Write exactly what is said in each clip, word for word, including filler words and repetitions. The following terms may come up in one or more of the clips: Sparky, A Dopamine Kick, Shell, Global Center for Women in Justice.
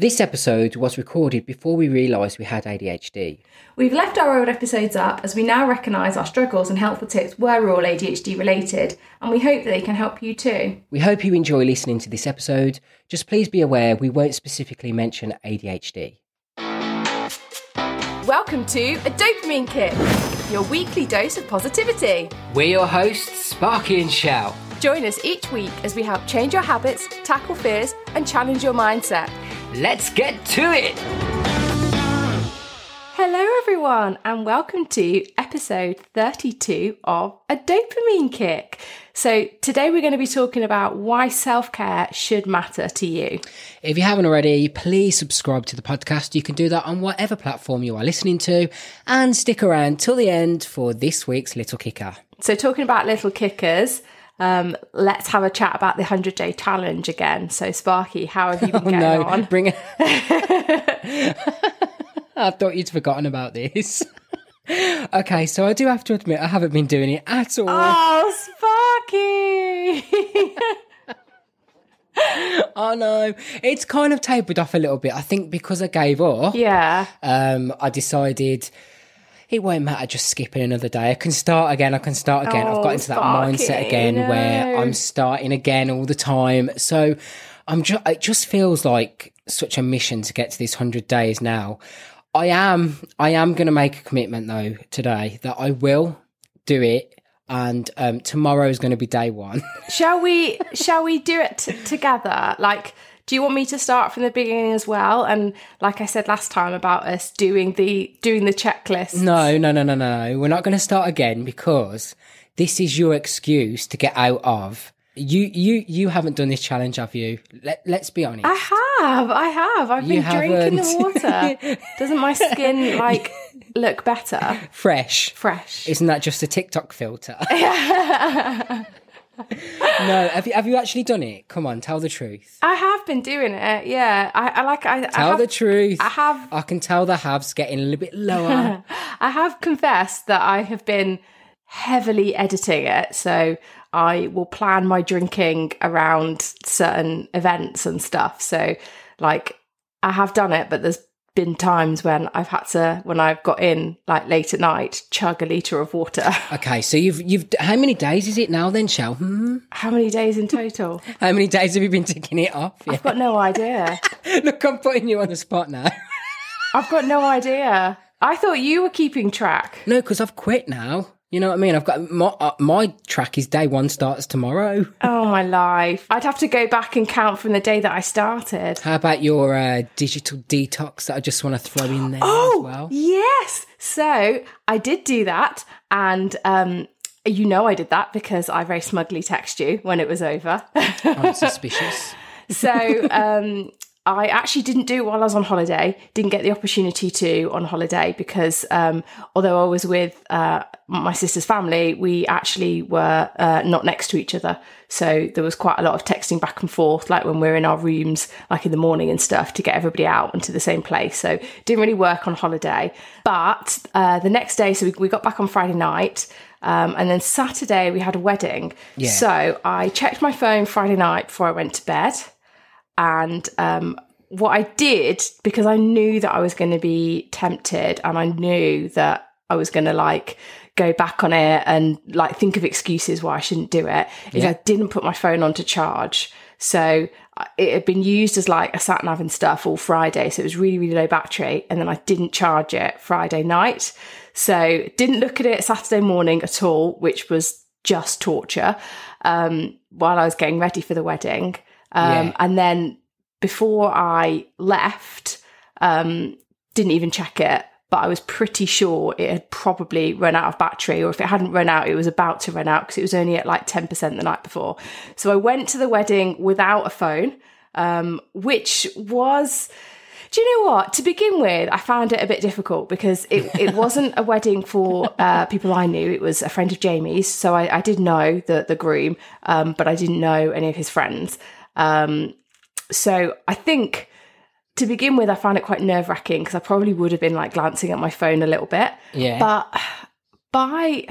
This episode was recorded before we realised we had A D H D. We've left our old episodes up as we now recognise our struggles and helpful tips were all A D H D related, and we hope that they can help you too. We hope you enjoy listening to this episode. Just please be aware we won't specifically mention A D H D. Welcome to A Dopamine Kick, your weekly dose of positivity. We're your hosts, Sparky and Shell. Join us each week as we help change your habits, tackle fears, and challenge your mindset. Let's get to it! Hello everyone, and welcome to episode thirty-two of A Dopamine Kick. So today we're going to be talking about why self-care should matter to you. If you haven't already, please subscribe to the podcast. You can do that on whatever platform you are listening to, and stick around till the end for this week's Little Kicker. So talking about Little Kickers, Um, let's have a chat about the one hundred day challenge again. So, Sparky, how have you been oh, getting no. on? Bring it. I thought you'd forgotten about this. Okay, so I do have to admit I haven't been doing it at all. Oh, Sparky! Oh no, it's kind of tapered off a little bit. I think because I gave up, yeah. Um, I decided it won't matter just skipping another day. I can start again. I can start again. Oh, I've got into that mindset again no. where I'm starting again all the time. So I'm just, it just feels like such a mission to get to these one hundred days now. I am, I am going to make a commitment though today that I will do it. And um, tomorrow is going to be day one. Shall we, shall we do it t- together? Like, do you want me to start from the beginning as well? And like I said last time about us doing the doing the checklist. No, no, no, no, no. We're not going to start again because this is your excuse to get out of. You you, you haven't done this challenge, have you? Let, let's be honest. I have. I have. I've you been haven't. drinking the water. Doesn't my skin, like, look better? Fresh. Fresh. Isn't that just a TikTok filter? No, have you have you actually done it? Come on, tell the truth. I have been doing it, yeah. I, I like I tell I have, the truth. I have. I can tell the haves getting a little bit lower. I have confessed that I have been heavily editing it, so I will plan my drinking around certain events and stuff. So, like, I have done it, but there's been times when I've had to, when I've got in like late at night, chug a litre of water. Okay, so you've, you've, how many days is it now then, Shell? Hmm? How many days in total? How many days have you been ticking it off? Yeah. I've got no idea. Look, I'm putting you on the spot now. I've got no idea. I thought you were keeping track. No, because I've quit now. You know what I mean? I've got my, uh, my track is day one starts tomorrow. Oh, my life. I'd have to go back and count from the day that I started. How about your uh, digital detox that I just want to throw in there oh, as well? Oh, yes. So I did do that. And um, you know I did that because I very smugly texted you when it was over. I'm suspicious. So um, I actually didn't do it while I was on holiday. Didn't get the opportunity to on holiday because um, although I was with... Uh, my sister's family, we actually were uh, not next to each other. So there was quite a lot of texting back and forth, like when we're in our rooms, like in the morning and stuff, to get everybody out into the same place. So didn't really work on holiday. But uh, the next day, so we, we got back on Friday night. Um, and then Saturday, we had a wedding. Yeah. So I checked my phone Friday night before I went to bed. And um, what I did, because I knew that I was going to be tempted and I knew that I was going to like... go back on it and like think of excuses why I shouldn't do it is yeah. I didn't put my phone on to charge. So it had been used as like a sat nav and stuff all Friday. So it was really, really low battery. And then I didn't charge it Friday night. So didn't look at it Saturday morning at all, which was just torture um, while I was getting ready for the wedding. Um, yeah. And then before I left, um, didn't even check it. But I was pretty sure it had probably run out of battery, or if it hadn't run out, it was about to run out because it was only at like ten percent the night before. So I went to the wedding without a phone, um, which was, do you know what? To begin with, I found it a bit difficult because it, it wasn't a wedding for uh, people I knew. It was a friend of Jamie's. So I, I did know the, the groom, um, but I didn't know any of his friends. Um, so I think... to begin with, I found it quite nerve-wracking because I probably would have been like glancing at my phone a little bit. Yeah. But by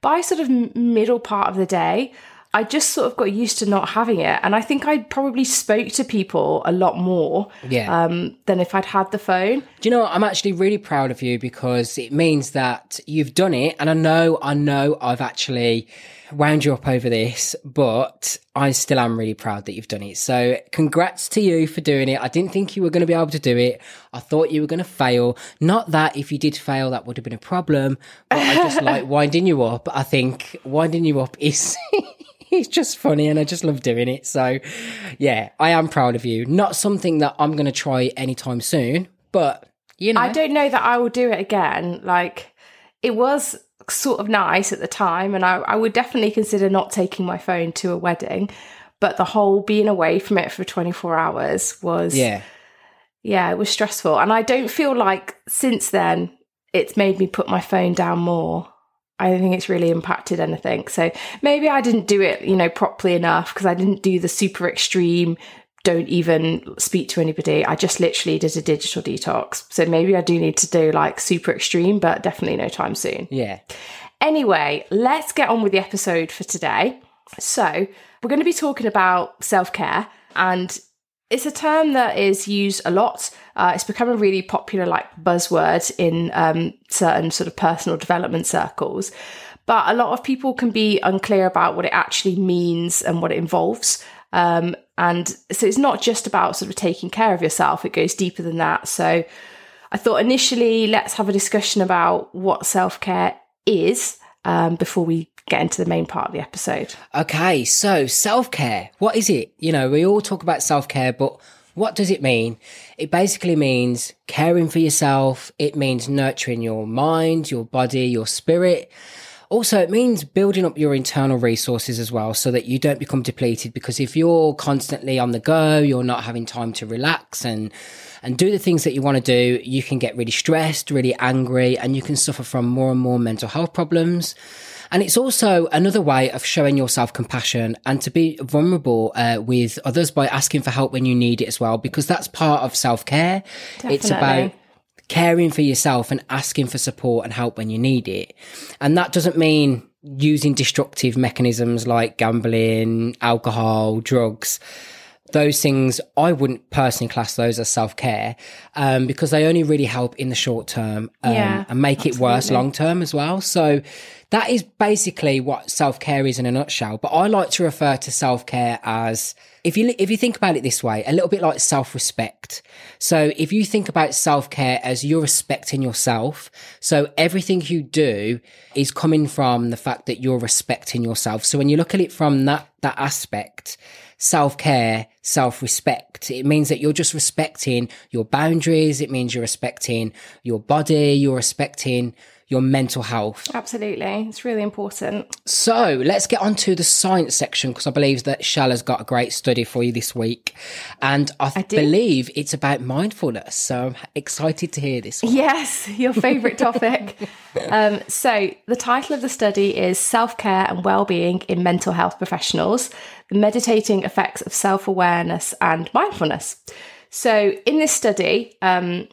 by sort of middle part of the day, I just sort of got used to not having it. And I think I probably spoke to people a lot more yeah. um, than if I'd had the phone. Do you know what? I'm actually really proud of you, because it means that you've done it. And I know, I know I've actually wound you up over this, but I still am really proud that you've done it. So congrats to you for doing it. I didn't think you were going to be able to do it. I thought you were going to fail. Not that if you did fail, that would have been a problem. But I just like winding you up. I think winding you up is... It's just funny, and I just love doing it. So, yeah, I am proud of you. Not something that I'm going to try anytime soon, but, you know. I don't know that I will do it again. Like, it was sort of nice at the time, and I, I would definitely consider not taking my phone to a wedding, but the whole being away from it for twenty-four hours was... Yeah. Yeah, it was stressful. And I don't feel like since then it's made me put my phone down more. I don't think it's really impacted anything. So maybe I didn't do it, you know, properly enough, because I didn't do the super extreme, don't even speak to anybody. I just literally did a digital detox. So maybe I do need to do like super extreme, but definitely no time soon. Yeah. Anyway, let's get on with the episode for today. So we're going to be talking about self-care, and it's a term that is used a lot. Uh, it's become a really popular like buzzword in um, certain sort of personal development circles. But a lot of people can be unclear about what it actually means and what it involves. Um, and so it's not just about sort of taking care of yourself. It goes deeper than that. So I thought initially let's have a discussion about what self-care is um, before we get into the main part of the episode. Okay, so self-care, what is it? You know, we all talk about self-care, but what does it mean? It basically means caring for yourself. It means nurturing your mind, your body, your spirit. Also, it means building up your internal resources as well, so that you don't become depleted, because if you're constantly on the go, you're not having time to relax and and do the things that you want to do, you can get really stressed, really angry, and you can suffer from more and more mental health problems. And it's also another way of showing your self-compassion and to be vulnerable uh, with others by asking for help when you need it as well, because that's part of self-care. Definitely. It's about caring for yourself and asking for support and help when you need it. And that doesn't mean using destructive mechanisms like gambling, alcohol, drugs. Those things, I wouldn't personally class those as self-care um, because they only really help in the short term um, yeah, and make absolutely. It worse long term as well. So that is basically what self-care is in a nutshell. But I like to refer to self-care as, if you if you think about it this way, a little bit like self-respect. So if you think about self-care as you're respecting yourself, so everything you do is coming from the fact that you're respecting yourself. So when you look at it from that that aspect, self-care, self-respect, it means that you're just respecting your boundaries. It means you're respecting your body. You're respecting your mental health. Absolutely. It's really important. So let's get on to the science section, because I believe that Shell has got a great study for you this week. And I, th- I believe it's about mindfulness. So I'm excited to hear this one. Yes, your favourite topic. um, so the title of the study is Self-Care and Wellbeing in Mental Health Professionals, the Meditating Effects of Self-Awareness and Mindfulness. So in this study, um,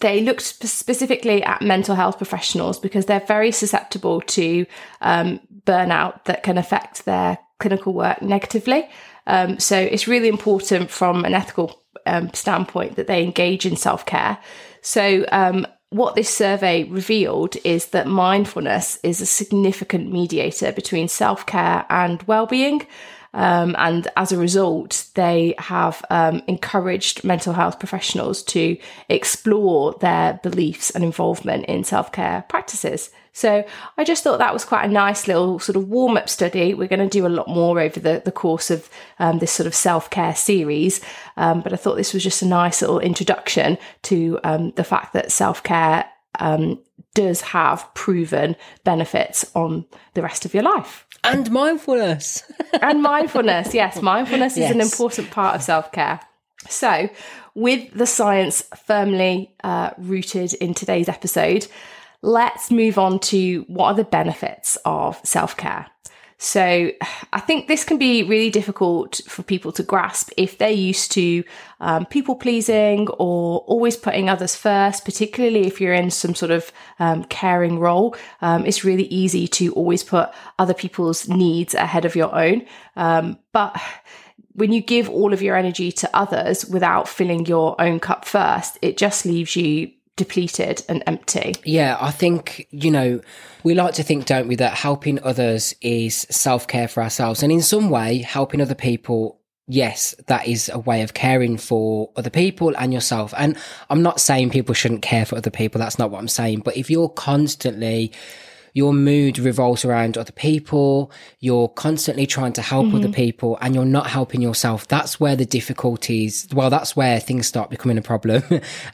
they looked specifically at mental health professionals because they're very susceptible to um, burnout that can affect their clinical work negatively. Um, so it's really important from an ethical um, standpoint that they engage in self-care. So um, what this survey revealed is that mindfulness is a significant mediator between self-care and well-being. Um, and as a result, they have um, encouraged mental health professionals to explore their beliefs and involvement in self-care practices. So I just thought that was quite a nice little sort of warm-up study. We're going to do a lot more over the, the course of um, this sort of self-care series. Um, but I thought this was just a nice little introduction to um, the fact that self-care um, does have proven benefits on the rest of your life. And mindfulness. and mindfulness, yes. Mindfulness yes. is an important part of self-care. So with the science firmly uh, rooted in today's episode, let's move on to what are the benefits of self-care. So I think this can be really difficult for people to grasp if they're used to um, people pleasing or always putting others first, particularly if you're in some sort of um, caring role. Um, it's really easy to always put other people's needs ahead of your own. Um, but when you give all of your energy to others without filling your own cup first, it just leaves you depleted and empty. Yeah, I think, you know, we like to think, don't we, that helping others is self-care for ourselves. And in some way, helping other people, yes, that is a way of caring for other people and yourself. And I'm not saying people shouldn't care for other people. That's not what I'm saying. But if you're constantly, your mood revolves around other people, you're constantly trying to help mm-hmm. other people, and you're not helping yourself, that's where the difficulties, well, that's where things start becoming a problem.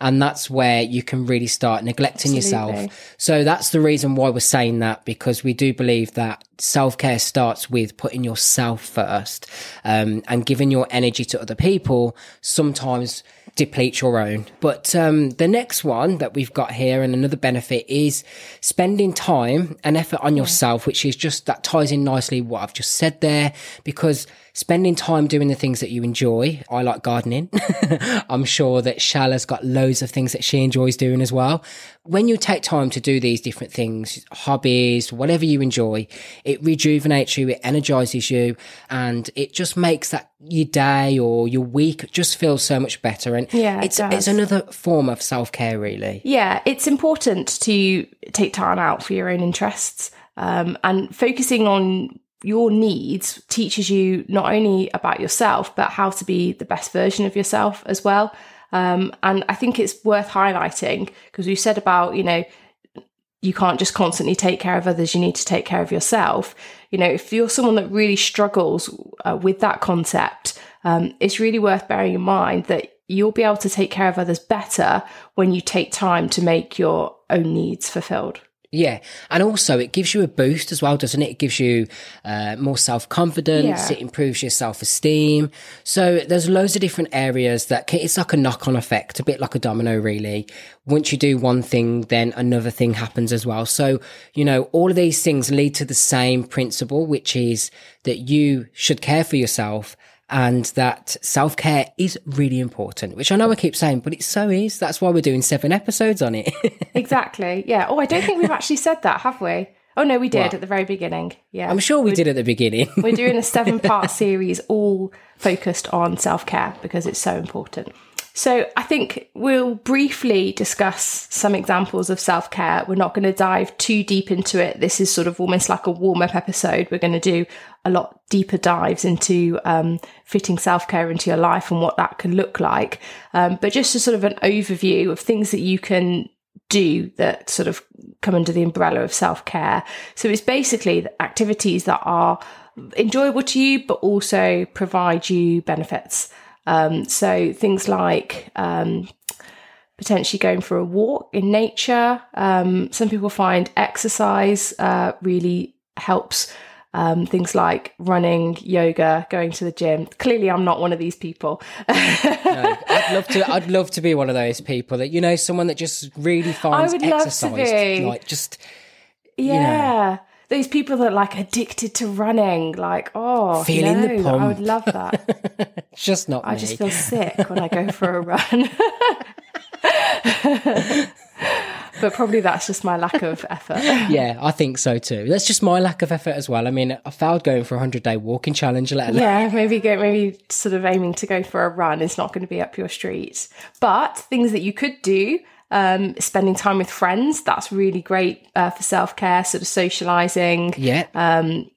And that's where you can really start neglecting Absolutely. yourself. So that's the reason why we're saying that, because we do believe that self-care starts with putting yourself first, um, and giving your energy to other people sometimes deplete your own. But um, the next one that we've got here, and another benefit, is spending time and effort on yeah. yourself, which is just, that ties in nicely what I've just said there, because spending time doing the things that you enjoy. I like gardening. I'm sure that Shell has got loads of things that she enjoys doing as well. When you take time to do these different things, hobbies, whatever you enjoy, it rejuvenates you, it energizes you, and it just makes that your day or your week just feels so much better. And yeah, it it's does. it's another form of self-care, really. Yeah, it's important to take time out for your own interests, um, and focusing on your needs teaches you not only about yourself, but how to be the best version of yourself as well. Um, and I think it's worth highlighting, because we said about, you know, you can't just constantly take care of others, you need to take care of yourself. You know, if you're someone that really struggles uh, with that concept, um, it's really worth bearing in mind that you'll be able to take care of others better when you take time to make your own needs fulfilled. Yeah. And also it gives you a boost as well, doesn't it? It gives you uh, more self-confidence. Yeah. It improves your self-esteem. So there's loads of different areas that can, it's like a knock-on effect, a bit like a domino, really. Once you do one thing, then another thing happens as well. So, you know, all of these things lead to the same principle, which is that you should care for yourself, and that self-care is really important, which I know I keep saying, but it so is. That's why we're doing seven episodes on it. Exactly. Yeah. Oh, I don't think we've actually said that, have we? Oh, no, we did what? at the very beginning. Yeah. I'm sure we we're, did at the beginning. We're doing a seven-part series all focused on self-care because it's so important. So I think we'll briefly discuss some examples of self-care. We're not going to dive too deep into it. This is sort of almost like a warm-up episode. We're going to do a lot deeper dives into um, fitting self-care into your life and what that can look like. Um, but just a sort of an overview of things that you can do that sort of come under the umbrella of self-care. So it's basically the activities that are enjoyable to you, but also provide you benefits. Um, so things like um, potentially going for a walk in nature. Um, some people find exercise uh, really helps. Um, things like running, yoga, going to the gym. Clearly, I'm not one of these people. No, I'd love to. I'd love to be one of those people that, you know, someone that just really finds I would exercise. Love to be. Like just yeah. You know. Those people that are like addicted to running, like, oh, feeling no, the pump. I would love that. Just not I me. Just feel sick when I go for a run. But probably that's just my lack of effort. Yeah, I think so too. That's just my lack of effort as well. I mean, I failed going for a hundred-day walking challenge. Let alone. Yeah, maybe go, maybe sort of aiming to go for a run is not going to be up your street. But things that you could do. Um, spending time with friends, that's really great uh, for self-care, sort of socialising, yeah. um,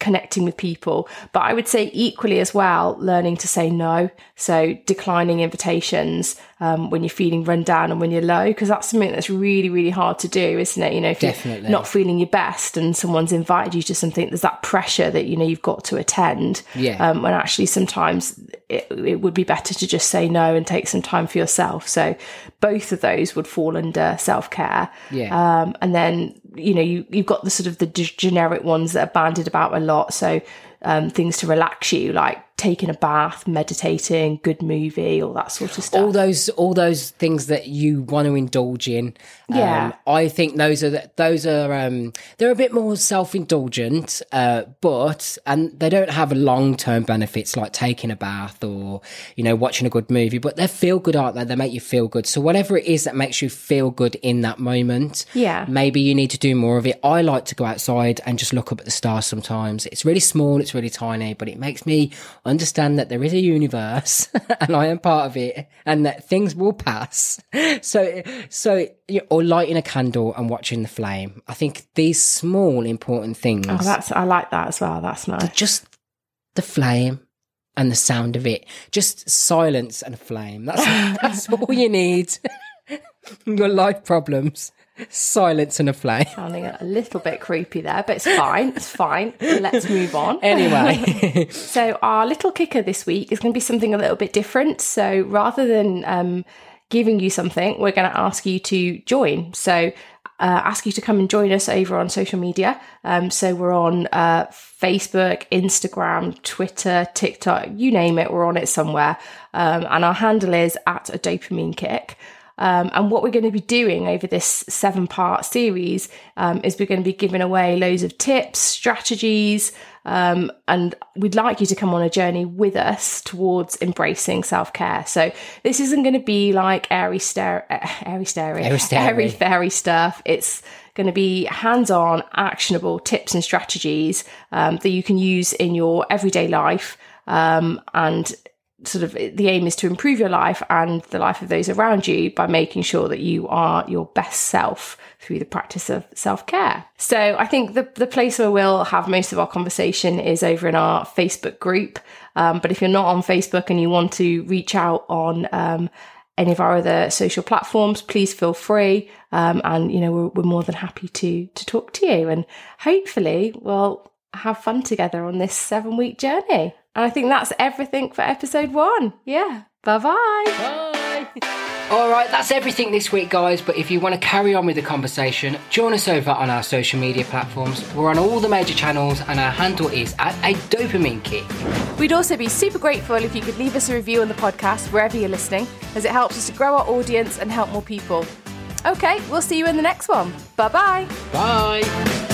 connecting with people. But I would say equally as well, learning to say no. So declining invitations um, when you're feeling run down and when you're low, because that's something that's really, really hard to do, isn't it? You know, if Definitely. you're not feeling your best and someone's invited you to something, there's that pressure that, you know, you've got to attend. Yeah. Um, when actually sometimes it, it would be better to just say no and take some time for yourself. So both of those would fall under self-care. Yeah. Um, and then, you know, you, you've got the sort of the g- generic ones that are bandied about a lot. So um, things to relax you, like taking a bath, meditating, good movie, all that sort of stuff. All those, all those things that you want to indulge in. Yeah, um, I think those are the, those are um, they're a bit more self-indulgent, uh, but and they don't have long-term benefits like taking a bath or you know watching a good movie. But they feel good, aren't they? They make you feel good. So whatever it is that makes you feel good in that moment, yeah, maybe you need to do more of it. I like to go outside and just look up at the stars sometimes. It's really small, it's really tiny, but it makes me understand that there is a universe and I am part of it and that things will pass. So, so or lighting a candle and watching the flame. I think these small, important things. Oh, that's, I like that as well. That's nice. Just the flame and the sound of it. Just silence and flame. That's, that's all you need. Your life problems. Silence and a flame. Sounding a little bit creepy there, but it's fine. It's fine. Let's move on. Anyway. So our little kicker this week is going to be something a little bit different. So rather than um, giving you something, we're going to ask you to join. So uh, ask you to come and join us over on social media. Um, so we're on uh, Facebook, Instagram, Twitter, TikTok, you name it. We're on it somewhere. Um, and our handle is at A Dopamine Kick. Um, and what we're going to be doing over this seven-part series um, is we're going to be giving away loads of tips, strategies, um, and we'd like you to come on a journey with us towards embracing self-care. So this isn't going to be like airy, stare, airy, stare, airy, stare. airy, fairy stuff. It's going to be hands-on, actionable tips and strategies um, that you can use in your everyday life um, and sort of the aim is to improve your life and the life of those around you by making sure that you are your best self through the practice of self-care. So I think the, the place where we'll have most of our conversation is over in our Facebook group. Um, but if you're not on Facebook and you want to reach out on um, any of our other social platforms, please feel free. Um, and, you know, we're, we're more than happy to to talk to you. And hopefully we'll have fun together on this seven-week journey. And I think that's everything for episode one. Yeah. Bye-bye. Bye. All right, that's everything this week, guys. But if you want to carry on with the conversation, join us over on our social media platforms. We're on all the major channels and our handle is at A Dopamine Kick. We'd also be super grateful if you could leave us a review on the podcast, wherever you're listening, as it helps us to grow our audience and help more people. Okay, we'll see you in the next one. Bye-bye. Bye.